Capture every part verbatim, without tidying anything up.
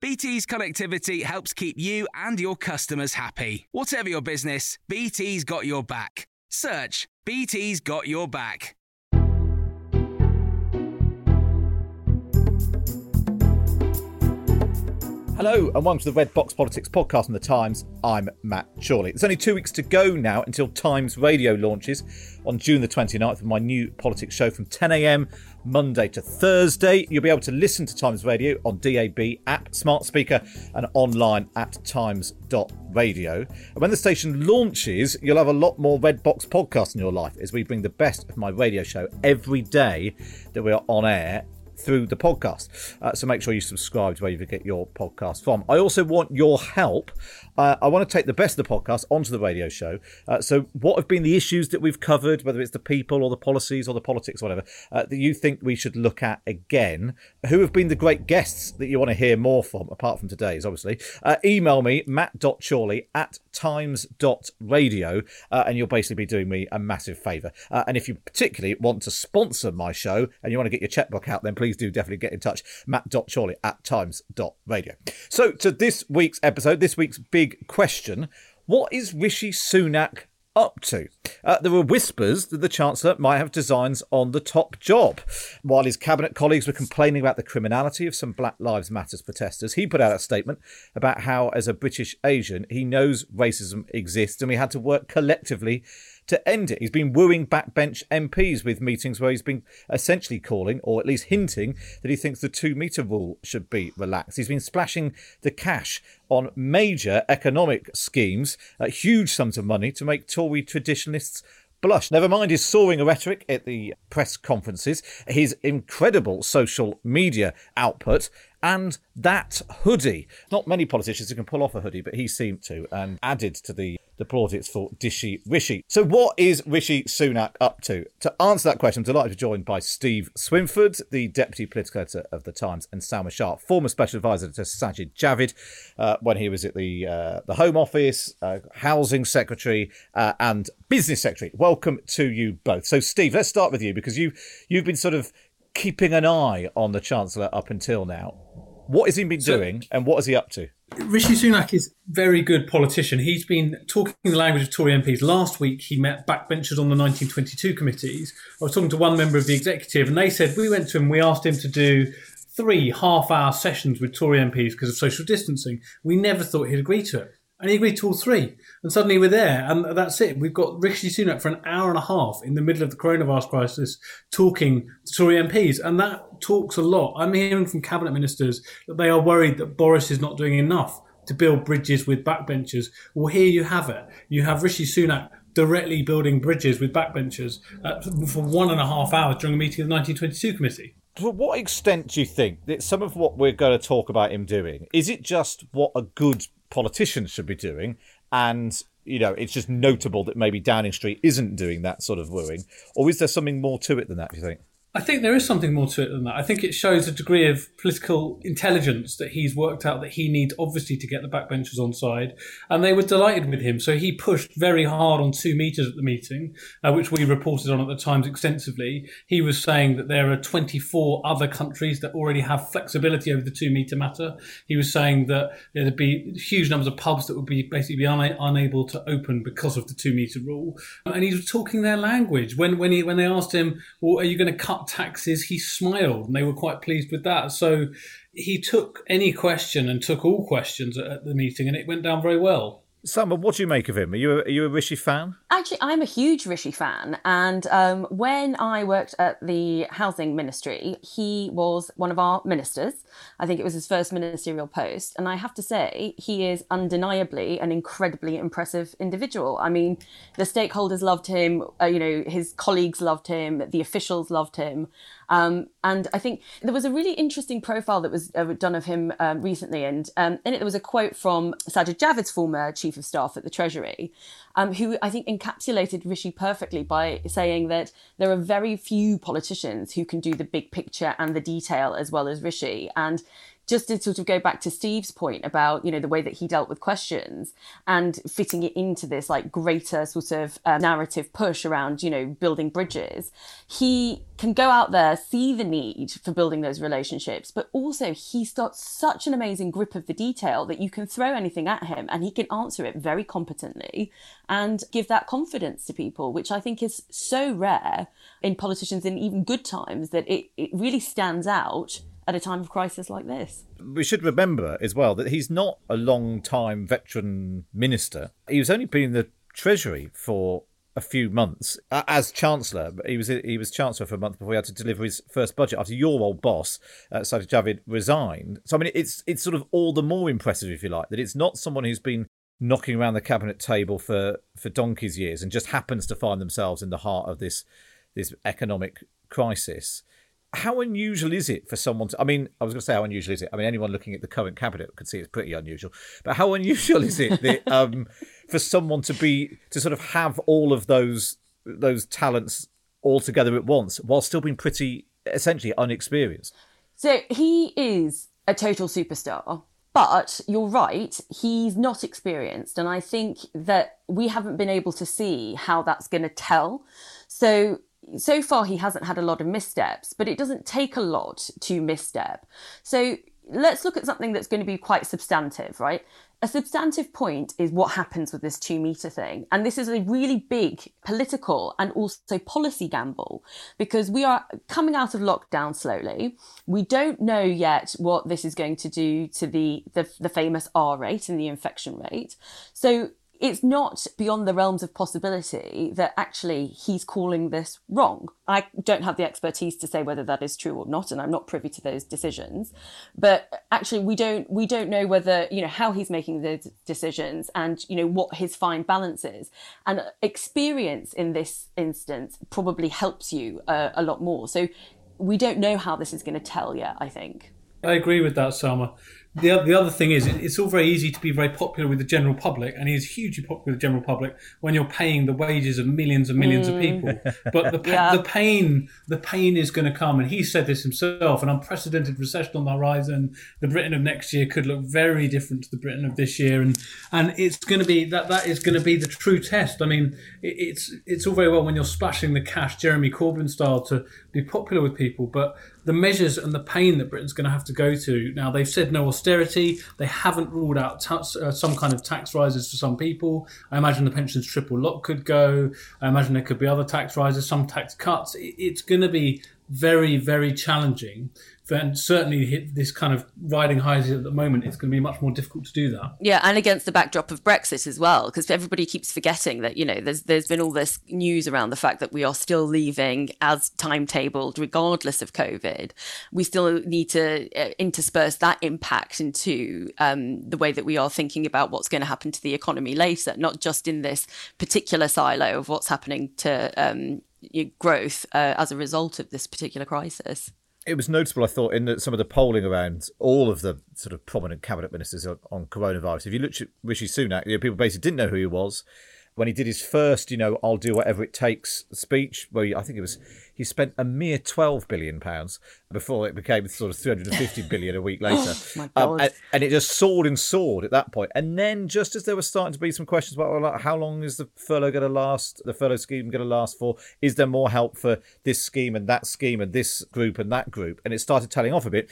B T's connectivity helps keep you and your customers happy. Whatever your business, B T's got your back. Search B T's got your back. Hello and welcome to the Red Box Politics podcast on The Times. I'm Matt Chorley. There's only two weeks to go now until Times Radio launches on June the twenty-ninth with my new politics show from ten a.m. Monday to Thursday. You'll be able to listen to Times Radio on D A B app, smart speaker and online at times dot radio. And when the station launches, you'll have a lot more Red Box podcasts in your life as we bring the best of my radio show every day that we are on air through the podcast. Uh, so make sure you subscribe to where you get your podcast from. I also want your help. Uh, I want to take the best of the podcast onto the radio show. Uh, so what have been the issues that we've covered, whether it's the people or the policies or the politics, or whatever, uh, that you think we should look at again? Who have been the great guests that you want to hear more from, apart from today's, obviously? Uh, email me, matt dot chorley at times dot radio, uh, and you'll basically be doing me a massive favour. Uh, and if you particularly want to sponsor my show and you want to get your chequebook out, then please Please do definitely get in touch, matt dot chorley at times dot radio. So to this week's episode, this week's big question: what is Rishi Sunak up to? Uh, there were whispers that the Chancellor might have designs on the top job. While his cabinet colleagues were complaining about the criminality of some Black Lives Matter protesters, he put out a statement about how, as a British Asian, he knows racism exists and we had to work collectively to end it. He's been wooing backbench M Ps with meetings where he's been essentially calling, or at least hinting, that he thinks the two-metre rule should be relaxed. He's been splashing the cash on major economic schemes, uh, huge sums of money, to make Tory traditionalists blush. Never mind his soaring rhetoric at the press conferences, his incredible social media output, and that hoodie. Not many politicians who can pull off a hoodie, but he seemed to, and added to the the plaudits for Dishy Rishi. So what is Rishi Sunak up to? To answer that question, I'm delighted to be joined by Steve Swinford, the Deputy Political Editor of The Times, and Salma Shah, former Special Advisor to Sajid Javid uh, when he was at the uh, the Home Office, uh, Housing Secretary uh, and Business Secretary. Welcome to you both. So Steve, let's start with you, because you, you've been sort of keeping an eye on the Chancellor up until now. What has he been so, doing and what is he up to? Rishi Sunak is a very good politician. He's been talking the language of Tory M Ps. Last week, he met backbenchers on the nineteen twenty-two committees. I was talking to one member of the executive and they said, we went to him, we asked him to do three half-hour sessions with Tory M Ps because of social distancing. We never thought he'd agree to it. And he agreed to all three. And suddenly we're there, and that's it. We've got Rishi Sunak for an hour and a half in the middle of the coronavirus crisis talking to Tory M Ps. And that talks a lot. I'm hearing from cabinet ministers that they are worried that Boris is not doing enough to build bridges with backbenchers. Well, here you have it. You have Rishi Sunak directly building bridges with backbenchers uh, for one and a half hours during a meeting of the nineteen twenty-two committee. To what extent do you think that some of what we're going to talk about him doing, is it just what a good politicians should be doing, and you know it's just notable that maybe Downing Street isn't doing that sort of wooing, or is there something more to it than that, do you think? I think there is something more to it than that. I think it shows a degree of political intelligence that he's worked out that he needs, obviously, to get the backbenchers on side. And they were delighted with him. So he pushed very hard on two metres at the meeting, uh, which we reported on at the Times extensively. He was saying that there are twenty-four other countries that already have flexibility over the two-metre matter. He was saying that there'd be huge numbers of pubs that would be basically be un- unable to open because of the two-metre rule. And he was talking their language. When when, he, when they asked him, well, are you going to cut cut taxes, he smiled, and they were quite pleased with that. So he took any question and took all questions at the meeting, and it went down very well. Salma, what do you make of him? Are you a, are you a Rishi fan? Actually, I'm a huge Rishi fan. And um, when I worked at the Housing Ministry, he was one of our ministers. I think it was his first ministerial post. And I have to say, he is undeniably an incredibly impressive individual. I mean, the stakeholders loved him. Uh, you know, his colleagues loved him. The officials loved him. Um, and I think there was a really interesting profile that was uh, done of him um, recently. And um, in it, there was a quote from Sajid Javid's former chief of staff at the Treasury, um, who I think encapsulated Rishi perfectly by saying that there are very few politicians who can do the big picture and the detail as well as Rishi. And just to sort of go back to Steve's point about, you know, the way that he dealt with questions and fitting it into this like greater sort of uh, narrative push around, you know, building bridges, he can go out there, see the need for building those relationships, but also he's got such an amazing grip of the detail that you can throw anything at him and he can answer it very competently and give that confidence to people, which I think is so rare in politicians in even good times that it, it really stands out at a time of crisis like this. We should remember as well that he's not a long-time veteran minister. He was only been in the Treasury for a few months as Chancellor. He was he was Chancellor for a month before he had to deliver his first budget after your old boss, uh, Sajid Javid, resigned. So, I mean, it's it's sort of all the more impressive, if you like, that it's not someone who's been knocking around the cabinet table for, for donkey's years and just happens to find themselves in the heart of this this economic crisis. How unusual is it for someone to... I mean, I was going to say how unusual is it? I mean, anyone looking at the current cabinet could see it's pretty unusual. But how unusual is it that, um, for someone to be to sort of have all of those those talents all together at once while still being pretty, essentially, unexperienced? So he is a total superstar. But you're right, he's not experienced. And I think that we haven't been able to see how that's going to tell. So... So far, he hasn't had a lot of missteps, but it doesn't take a lot to misstep. So let's look at something that's going to be quite substantive, right? A substantive point is what happens with this two-metre thing. And this is a really big political and also policy gamble because we are coming out of lockdown slowly. We don't know yet what this is going to do to the, the, the famous R rate and the infection rate. So it's not beyond the realms of possibility that actually he's calling this wrong. I don't have the expertise to say whether that is true or not, and I'm not privy to those decisions. But actually, we don't we don't know whether, you know, how he's making the decisions and, you know, what his fine balance is. And experience in this instance probably helps you uh, a lot more. So we don't know how this is going to tell yet, I think. I agree with that, Salma. The, the other thing is, it's all very easy to be very popular with the general public, and he is hugely popular with the general public when you're paying the wages of millions and millions mm. of people. But the, yeah. the pain, the pain is going to come, and he said this himself, an unprecedented recession on the horizon. The Britain of next year could look very different to the Britain of this year, and and it's going to be that that is going to be the true test. I mean, it, it's it's all very well when you're splashing the cash, Jeremy Corbyn style, to be popular with people, but the measures and the pain that Britain's going to have to go to now. They've said no austerity. They haven't ruled out tax, uh, some kind of tax rises for some people. I imagine the pensions triple lock could go. I imagine there could be other tax rises, some tax cuts. It, it's going to be very, very challenging. And certainly this kind of riding highs at the moment, it's going to be much more difficult to do that. Yeah, and against the backdrop of Brexit as well, because everybody keeps forgetting that, you know, there's there's been all this news around the fact that we are still leaving as timetabled, regardless of COVID. We still need to intersperse that impact into um, the way that we are thinking about what's going to happen to the economy later, not just in this particular silo of what's happening to um, growth uh, as a result of this particular crisis. It was noticeable, I thought, in some of the polling around all of the sort of prominent cabinet ministers on, on coronavirus. If you look at Rishi Sunak, you know, people basically didn't know who he was. When he did his first, you know, I'll do whatever it takes speech, where he, I think it was, he spent a mere twelve billion pounds before it became sort of three hundred fifty billion pounds a week later. Oh, my God. Um, and, and it just soared and soared at that point. And then just as there were starting to be some questions about, well, like, how long is the furlough going to last, the furlough scheme going to last for? Is there more help for this scheme and that scheme and this group and that group? And it started tailing off a bit.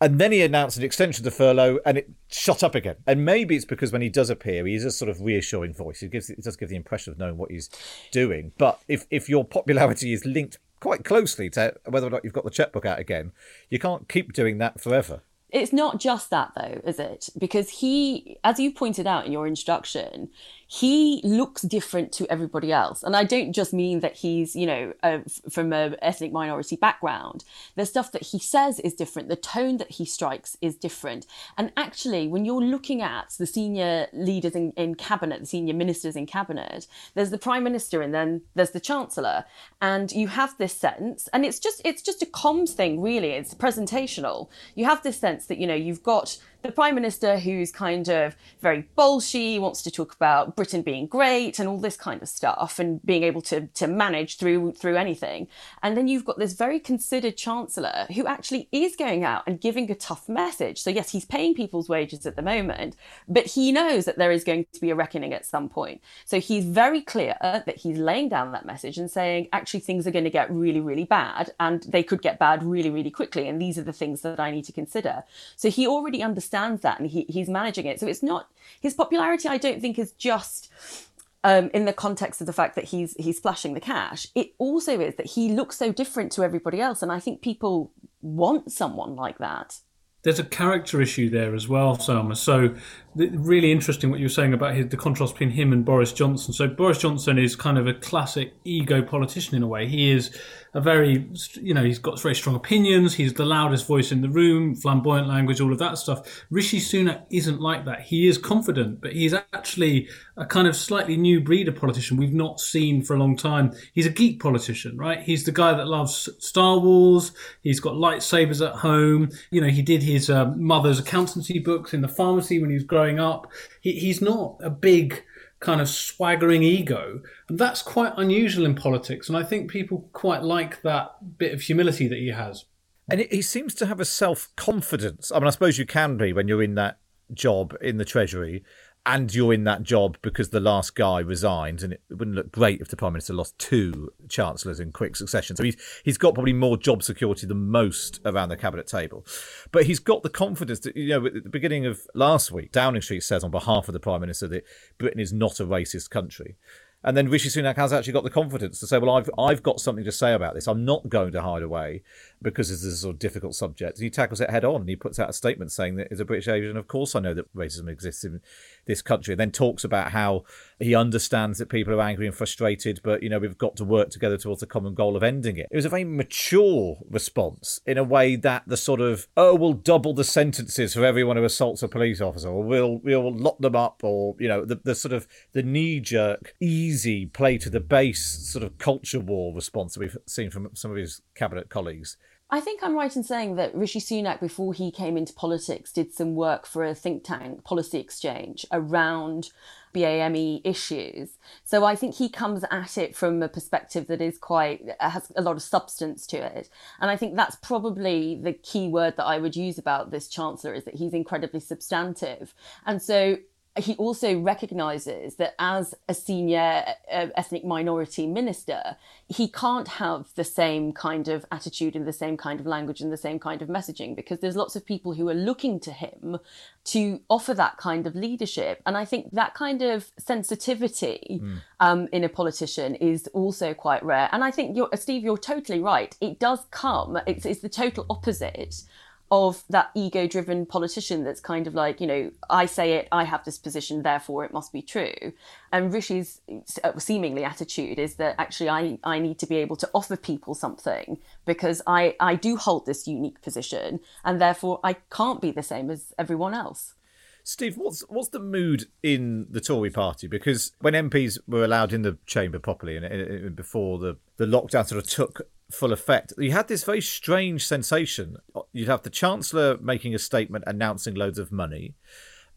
And then he announced an extension to furlough and it shot up again. And maybe it's because when he does appear, he is a sort of reassuring voice. He gives, it does give the impression of knowing what he's doing. But if, if your popularity is linked quite closely to whether or not you've got the chequebook out again. You can't keep doing that forever. It's not just that, though, is it? Because he, as you pointed out in your introduction, he looks different to everybody else. And I don't just mean that he's, you know, uh, from an ethnic minority background. The stuff that he says is different. The tone that he strikes is different. And actually, when you're looking at the senior leaders in, in cabinet, the senior ministers in cabinet, there's the prime minister and then there's the chancellor. And you have this sense, and it's just it's just a comms thing, really. It's presentational. You have this sense that, you know, you've got the prime minister who's kind of very bolshy, wants to talk about Britain being great and all this kind of stuff and being able to, to manage through through anything. And then you've got this very considered chancellor who actually is going out and giving a tough message. So yes, he's paying people's wages at the moment, but he knows that there is going to be a reckoning at some point. So he's very clear that he's laying down that message and saying, actually, things are going to get really, really bad and they could get bad really, really quickly. And these are the things that I need to consider. So he already understands that and he, he's managing it. So it's not his popularity, I don't think, is just Um, in the context of the fact that he's he's splashing the cash. It also is that he looks so different to everybody else, and I think people want someone like that. There's a character issue there as well, Salma. So th- really interesting what you were saying about his, the contrast between him and Boris Johnson. So Boris Johnson is kind of a classic ego politician in a way. He is a very, you know, he's got very strong opinions. He's the loudest voice in the room, flamboyant language, all of that stuff. Rishi Sunak isn't like that. He is confident, but he's actually a kind of slightly new breed of politician we've not seen for a long time. He's a geek politician, right? He's the guy that loves Star Wars. He's got lightsabers at home. You know, he did his uh, mother's accountancy books in the pharmacy when he was growing up. He, he's not a big kind of swaggering ego. And that's quite unusual in politics. And I think people quite like that bit of humility that he has. And he seems to have a self-confidence. I mean, I suppose you can be when you're in that job in the Treasury and you're in that job because the last guy resigned, and it wouldn't look great if the Prime Minister lost two chancellors in quick succession. So he's, he's got probably more job security than most around the cabinet table. But he's got the confidence that, you know, at the beginning of last week, Downing Street says on behalf of the Prime Minister that Britain is not a racist country. And then Rishi Sunak has actually got the confidence to say, well, I've I've got something to say about this. I'm not going to hide away because this is a sort of difficult subject. And he tackles it head on and he puts out a statement saying that as a British Asian, of course, I know that racism exists in this country. And then talks about how he understands that people are angry and frustrated, but, you know, we've got to work together towards the common goal of ending it. It was a very mature response in a way that the sort of, oh, we'll double the sentences for everyone who assaults a police officer, or we'll, we'll lock them up, or, you know, the, the sort of the knee-jerk, easy play to the base sort of culture war response that we've seen from some of his cabinet colleagues. I think I'm right in saying that Rishi Sunak, before he came into politics, did some work for a think tank, Policy Exchange, around B A M E issues. So I think he comes at it from a perspective that is quite, has a lot of substance to it. And I think that's probably the key word that I would use about this Chancellor, is that he's incredibly substantive. And so he also recognises that as a senior uh, ethnic minority minister, he can't have the same kind of attitude and the same kind of language and the same kind of messaging, because there's lots of people who are looking to him to offer that kind of leadership. And I think that kind of sensitivity mm. um, in a politician is also quite rare. And I think, you're, Steve, you're totally right. It does come, it's, it's the total opposite of that ego-driven politician that's kind of like, you know, I say it, I have this position, therefore it must be true. And Rishi's seemingly attitude is that actually I, I need to be able to offer people something because I, I do hold this unique position and therefore I can't be the same as everyone else. Steve, what's what's the mood in the Tory party? Because when M Ps were allowed in the chamber properly and, and before the, the lockdown sort of took full effect, you had this very strange sensation. You'd have the Chancellor making a statement announcing loads of money.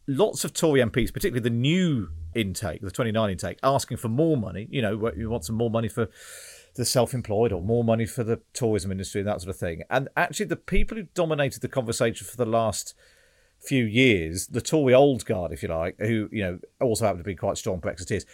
Lots of Tory M Ps, particularly the new intake, the twenty-nine intake, asking for more money. You know, you want some more money for the self-employed or more money for the tourism industry and that sort of thing. And actually the people who dominated the conversation for the last few years, the Tory old guard, if you like, who, you know, also happen to be quite strong Brexiteers,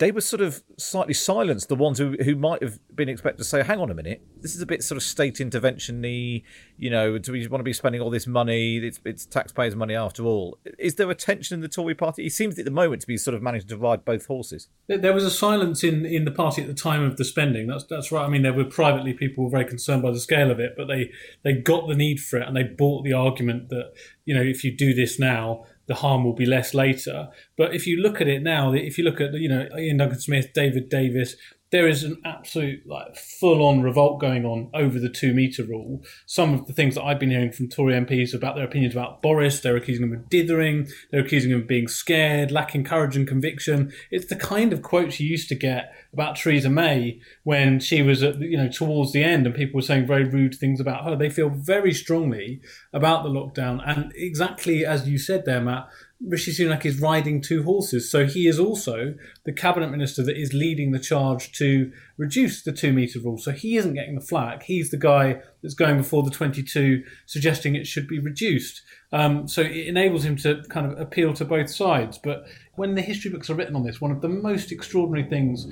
they were sort of slightly silenced, the ones who, who might have been expected to say, hang on a minute, this is a bit sort of state intervention-y, you know, do we want to be spending all this money? It's, it's taxpayers' money after all. Is there a tension in the Tory party? He seems at the moment to be sort of managing to ride both horses. There was a silence in, in the party at the time of the spending. That's that's right. I mean, there were privately people were very concerned by the scale of it, but they, they got the need for it and they bought the argument that, you know, if you do this now, the harm will be less later. But if you look at it now, if you look at, you know, Ian Duncan Smith, David Davis, there is an absolute like full-on revolt going on over the two-metre rule. Some of the things that I've been hearing from Tory M Ps about their opinions about Boris, they're accusing him of dithering, they're accusing him of being scared, lacking courage and conviction. It's the kind of quotes you used to get about Theresa May when she was, at, you know, towards the end and people were saying very rude things about her. They feel very strongly about the lockdown. And exactly as you said there, Matt, Rishi Sunak is riding two horses. So he is also the cabinet minister that is leading the charge to reduce the two-metre rule. So he isn't getting the flak. He's the guy that's going before the twenty-two, suggesting it should be reduced. Um, so it enables him to kind of appeal to both sides. But when the history books are written on this, one of the most extraordinary things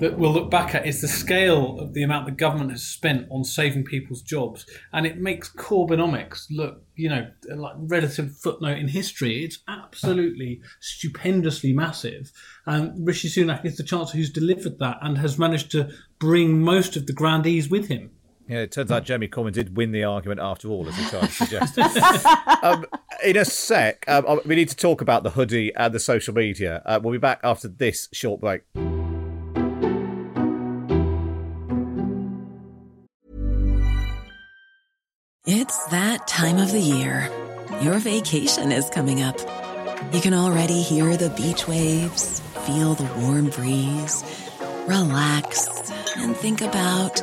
that we'll look back at is the scale of the amount the government has spent on saving people's jobs. And it makes Corbynomics look, you know, like relative footnote in history. It's absolutely stupendously massive. And Rishi Sunak is the Chancellor who's delivered that and has managed to bring most of the grandees with him. Yeah, it turns out Jeremy Corbyn did win the argument after all, as he tried to suggest. um, in a sec, um, we need to talk about the hoodie and the social media. Uh, we'll be back after this short break. It's that time of the year. Your vacation is coming up. You can already hear the beach waves, feel the warm breeze, relax, and think about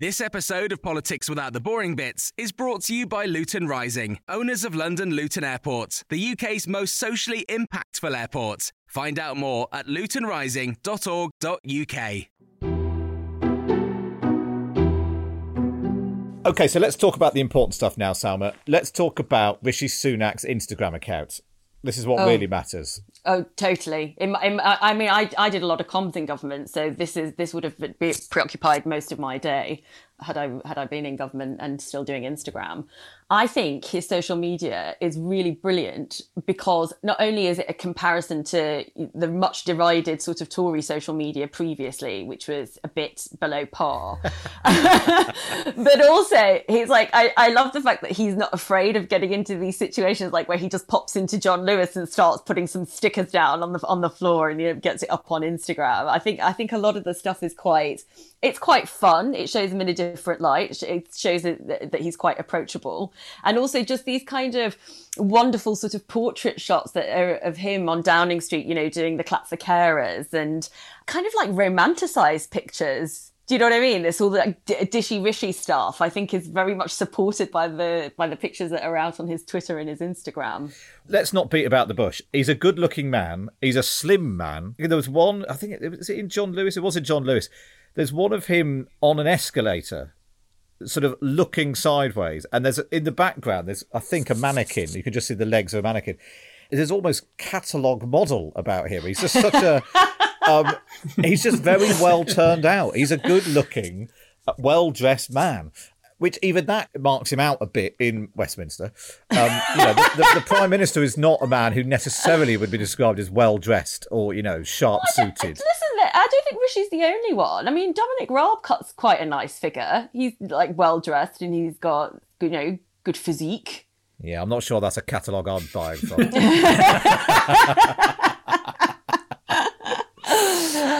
This episode of Politics Without the Boring Bits is brought to you by Luton Rising, owners of London Luton Airport, the U K's most socially impactful airport. Find out more at luton rising dot org dot U K. Okay, so let's talk about the important stuff now, Salma. Let's talk about Rishi Sunak's Instagram account. This is what oh. really matters. Oh, totally. In, in, I mean, I, I did a lot of comms in government, so this is this would have be preoccupied most of my day had I had I been in government and still doing Instagram. I think his social media is really brilliant because not only is it a comparison to the much derided sort of Tory social media previously, which was a bit below par, but also he's like, I, I love the fact that he's not afraid of getting into these situations like where he just pops into John Lewis and starts putting some stickers down on the on the floor and, you know, gets it up on Instagram. I think I think a lot of the stuff is quite, it's quite fun. It shows him in a different light. It shows that, that he's quite approachable. And also just these kind of wonderful sort of portrait shots that are of him on Downing Street, you know, doing the clap for carers and kind of like romanticised pictures. Do you know what I mean? This all the like, d- dishy-rishy stuff, I think, is very much supported by the by the pictures that are out on his Twitter and his Instagram. Let's not beat about the bush. He's a good-looking man. He's a slim man. There was one, I think, it was it in John Lewis? It was in John Lewis. There's one of him on an escalator, sort of looking sideways. And there's in the background, there's, I think, a mannequin. You can just see the legs of a mannequin. There's almost catalogue model about him. He's just such a... um, he's just very well turned out. He's a good-looking, well-dressed man, which even that marks him out a bit in Westminster. Um, you know, the, the, the Prime Minister is not a man who necessarily would be described as well-dressed or, you know, sharp-suited. Well, listen, I don't think Rishi's the only one. I mean, Dominic Raab cuts quite a nice figure. He's, like, well-dressed and he's got, you know, good physique. Yeah, I'm not sure that's a catalogue I'd buy from.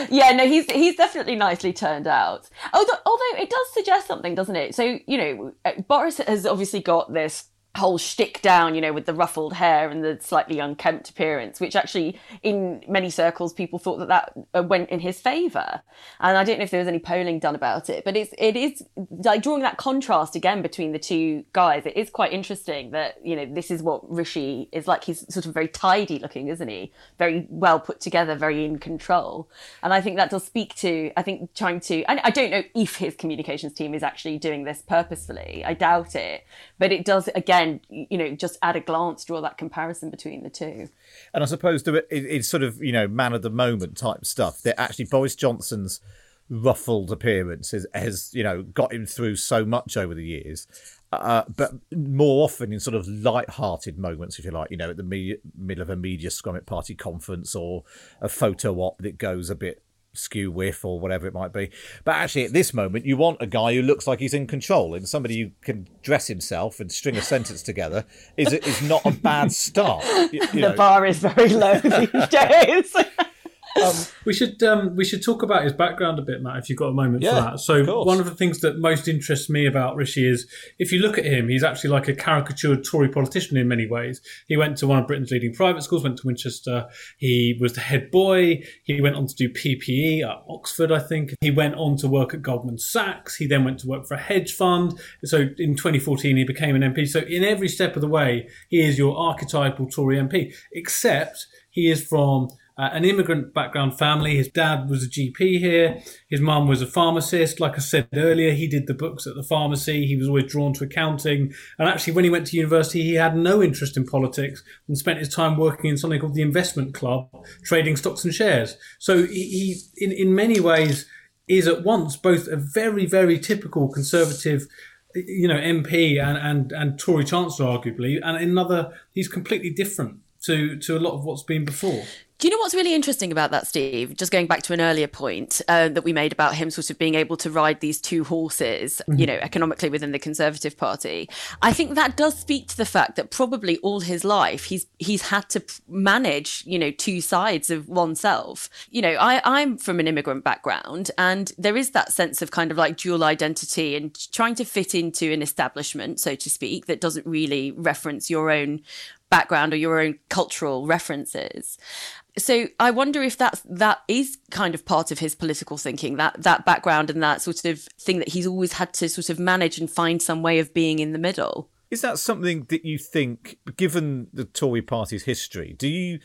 Yeah, no, he's he's definitely nicely turned out. Although, although it does suggest something, doesn't it? So, you know, Boris has obviously got this whole shtick down, you know, with the ruffled hair and the slightly unkempt appearance, which actually in many circles people thought that that went in his favour. And I don't know if there was any polling done about it, but it's, it is like drawing that contrast again between the two guys. It is quite interesting that, you know, this is what Rishi is like. He's sort of very tidy looking, isn't he? Very well put together, very in control. And I think that does speak to, I think, trying to, and I don't know if his communications team is actually doing this purposefully. I doubt it. But it does, again, and, you know, just at a glance, draw that comparison between the two. And I suppose it's sort of, you know, man of the moment type stuff that actually Boris Johnson's ruffled appearance has, has you know, got him through so much over the years. Uh, but more often in sort of light-hearted moments, if you like, you know, at the media, middle of a media scrum at party conference or a photo op that goes a bit skew whiff or whatever it might be. But actually at this moment you want a guy who looks like he's in control, and somebody who can dress himself and string a sentence together is is not a bad start. You, you the know. Bar is very low these days. um, we should um, we should talk about his background a bit, Matt, if you've got a moment yeah, for that. So of one of the things that most interests me about Rishi is if you look at him, he's actually like a caricatured Tory politician in many ways. He went to one of Britain's leading private schools, went to Winchester. He was the head boy. He went on to do P P E at Oxford, I think. He went on to work at Goldman Sachs. He then went to work for a hedge fund. So in twenty fourteen, he became an M P. So in every step of the way, he is your archetypal Tory M P, except he is from... Uh, an immigrant background family. His dad was a G P here. His mum was a pharmacist. Like I said earlier, he did the books at the pharmacy. He was always drawn to accounting. And actually, when he went to university, he had no interest in politics and spent his time working in something called the investment club, trading stocks and shares. So he, he in, in many ways, is at once both a very, very typical conservative, you know, M P and, and, and Tory Chancellor, arguably. And another, he's completely different to, to a lot of what's been before. Do you know what's really interesting about that, Steve? Just going back to an earlier point uh, that we made about him sort of being able to ride these two horses, mm-hmm. you know, economically within the Conservative Party. I think that does speak to the fact that probably all his life he's he's had to manage, you know, two sides of oneself. You know, I, I'm from an immigrant background, and there is that sense of kind of like dual identity and trying to fit into an establishment, so to speak, that doesn't really reference your own background or your own cultural references. So I wonder if that's, that is kind of part of his political thinking, that that background and that sort of thing that he's always had to sort of manage and find some way of being in the middle. Is that something that you think, given the Tory party's history, do you,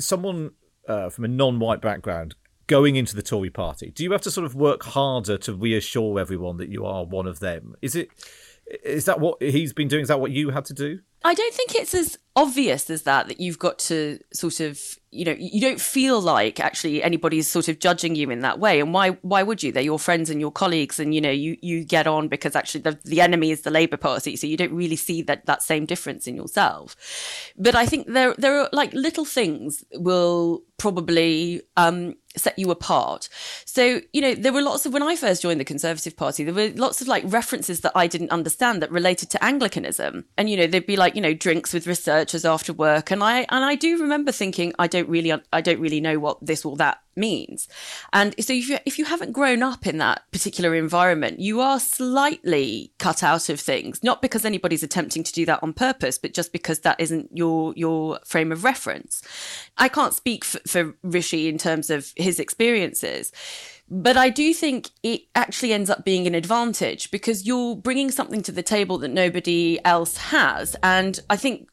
someone uh, from a non-white background going into the Tory party, do you have to sort of work harder to reassure everyone that you are one of them? Is it, is that what he's been doing? Is that what you had to do? I don't think it's as obvious as that, that you've got to sort of, you know, you don't feel like actually anybody's sort of judging you in that way. And why why would you? They're your friends and your colleagues, and, you know, you, you get on because actually the, the enemy is the Labour Party. So you don't really see that, that same difference in yourself. But I think there, there are like little things will probably um, set you apart. So, you know, there were lots of, when I first joined the Conservative Party, there were lots of like references that I didn't understand that related to Anglicanism. And, you know, they'd be like, you know, drinks with researchers after work, and I and I do remember thinking I don't really I don't really know what this or that means. And so if you, if you haven't grown up in that particular environment, you are slightly cut out of things, not because anybody's attempting to do that on purpose, but just because that isn't your your frame of reference. I can't speak for, for Rishi in terms of his experiences, but I do think it actually ends up being an advantage because you're bringing something to the table that nobody else has. And I think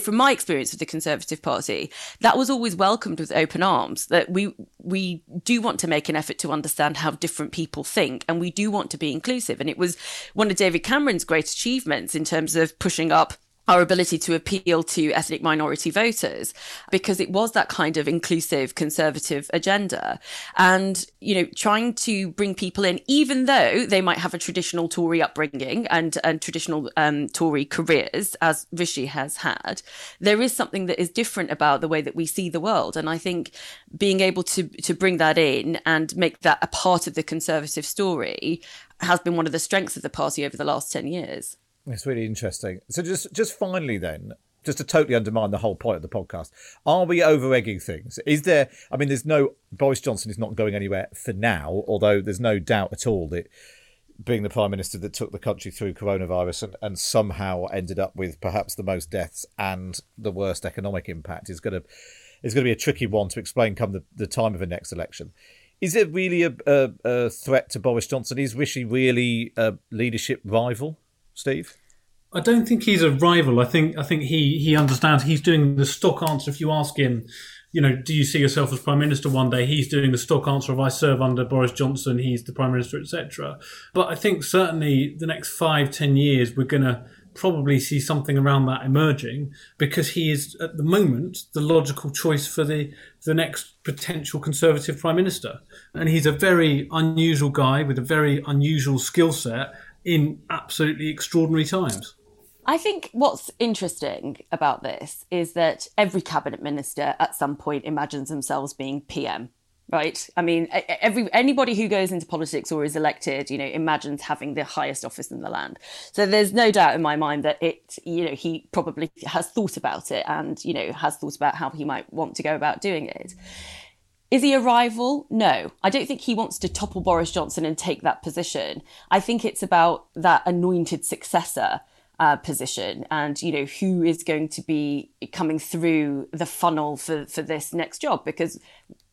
from my experience with the Conservative Party, that was always welcomed with open arms, that we we do want to make an effort to understand how different people think, and we do want to be inclusive. And it was one of David Cameron's great achievements in terms of pushing up our ability to appeal to ethnic minority voters, because it was that kind of inclusive conservative agenda. And, you know, trying to bring people in, even though they might have a traditional Tory upbringing and, and traditional um, Tory careers, as Rishi has had, there is something that is different about the way that we see the world. And I think being able to, to bring that in and make that a part of the conservative story has been one of the strengths of the party over the last ten years. It's really interesting. So just just finally then, just to totally undermine the whole point of the podcast, are we over-egging things? Is there, I mean, there's no, Boris Johnson is not going anywhere for now, although there's no doubt at all that being the Prime Minister that took the country through coronavirus and, and somehow ended up with perhaps the most deaths and the worst economic impact is going to is going to be a tricky one to explain come the, the time of the next election. Is it really a, a, a threat to Boris Johnson? Is Rishi really a leadership rival, Steve? I don't think he's a rival. I think I think he he understands. He's doing the stock answer. If you ask him, you know, do you see yourself as Prime Minister one day? He's doing the stock answer of I serve under Boris Johnson. He's the Prime Minister, et cetera. But I think certainly the next five, ten years, we're going to probably see something around that emerging because he is, at the moment, the logical choice for the, the next potential Conservative Prime Minister. And he's a very unusual guy with a very unusual skill set in absolutely extraordinary times. I think what's interesting about this is that every cabinet minister at some point imagines themselves being P M, right? I mean, every anybody who goes into politics or is elected, you know, imagines having the highest office in the land. So there's no doubt in my mind that it, you know, he probably has thought about it and, you know, has thought about how he might want to go about doing it. Is he a rival? No. I don't think he wants to topple Boris Johnson and take that position. I think it's about that anointed successor Uh, position and, you know, who is going to be coming through the funnel for, for this next job, because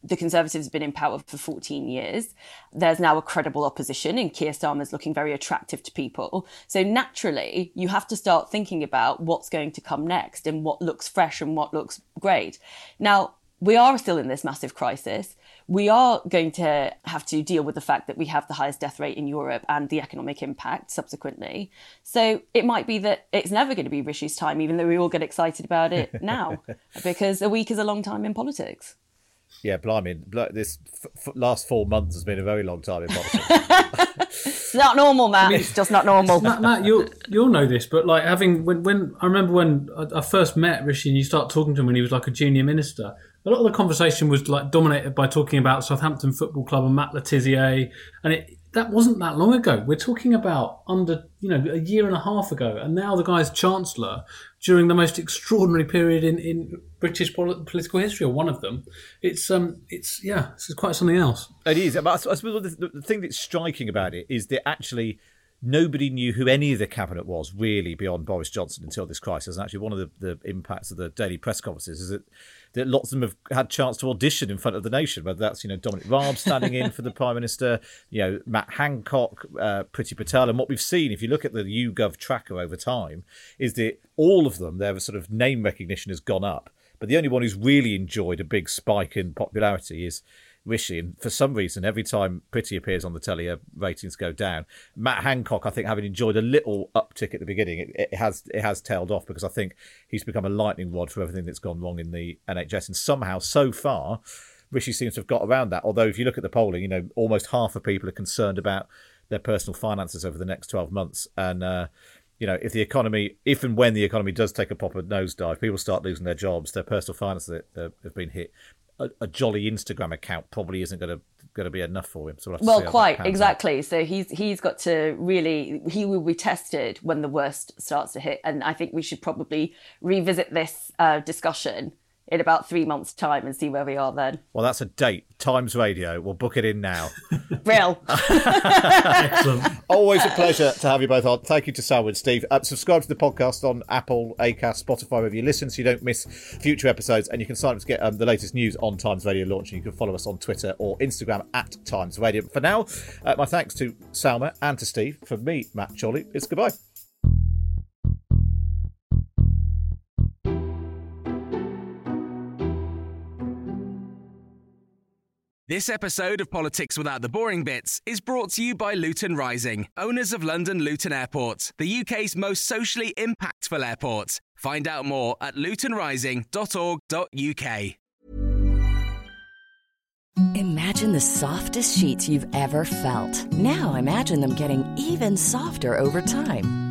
the Conservatives have been in power for fourteen years. There's now a credible opposition and Keir Starmer's looking very attractive to people. So naturally, you have to start thinking about what's going to come next and what looks fresh and what looks great. Now, we are still in this massive crisis. We are going to have to deal with the fact that we have the highest death rate in Europe and the economic impact subsequently. So it might be that it's never going to be Rishi's time, even though we all get excited about it now, because a week is a long time in politics. Yeah, blimey, this f- last four months has been a very long time in politics. It's not normal, Matt. I mean, it's just not normal. Matt, Matt you'll, you'll know this, but like having, when, when I remember when I, I first met Rishi and you start talking to him when he was like a junior minister, a lot of the conversation was like dominated by talking about Southampton Football Club and Matt Le Tissier, and it, that wasn't that long ago. We're talking about under, you know, a year and a half ago, and now the guy's Chancellor during the most extraordinary period in, in British political history, or one of them. It's um, it's yeah, it's quite something else. It is. I suppose the, the thing that's striking about it is that actually nobody knew who any of the cabinet was really beyond Boris Johnson until this crisis. And actually, one of the, the impacts of the daily press conferences is that, that lots of them have had a chance to audition in front of the nation, whether that's, you know, Dominic Raab standing in for the Prime Minister, you know, Matt Hancock, uh, Priti Patel. And what we've seen, if you look at the YouGov tracker over time, is that all of them, their sort of name recognition has gone up. But the only one who's really enjoyed a big spike in popularity is Rishi, and for some reason, every time Priti appears on the telly, her ratings go down. Matt Hancock, I think, having enjoyed a little uptick at the beginning, it, it has it has tailed off because I think he's become a lightning rod for everything that's gone wrong in the N H S. And somehow, so far, Rishi seems to have got around that. Although, if you look at the polling, you know, almost half of people are concerned about their personal finances over the next twelve months. And, uh, you know, if the economy, if and when the economy does take a proper nosedive, people start losing their jobs, their personal finances uh, have been hit. A, a jolly Instagram account probably isn't going to going to be enough for him. So we'll, have to well see quite exactly. Out. So he's he's got to really he will be tested when the worst starts to hit, and I think we should probably revisit this uh, discussion in about three months' time and see where we are then. Well, that's a date. Times Radio. We'll book it in now. Real. Excellent. Always a pleasure to have you both on. Thank you to Salma and Steve. Uh, subscribe to the podcast on Apple, Acast, Spotify, wherever you listen, so you don't miss future episodes. And you can sign up to get um, the latest news on Times Radio launch. You can follow us on Twitter or Instagram at Times Radio. For now, uh, my thanks to Salma and to Steve. From me, Matt Chorley, it's goodbye. This episode of Politics Without the Boring Bits is brought to you by Luton Rising, owners of London Luton Airport, the U K's most socially impactful airport. Find out more at luton rising dot org dot u k. Imagine the softest sheets you've ever felt. Now imagine them getting even softer over time.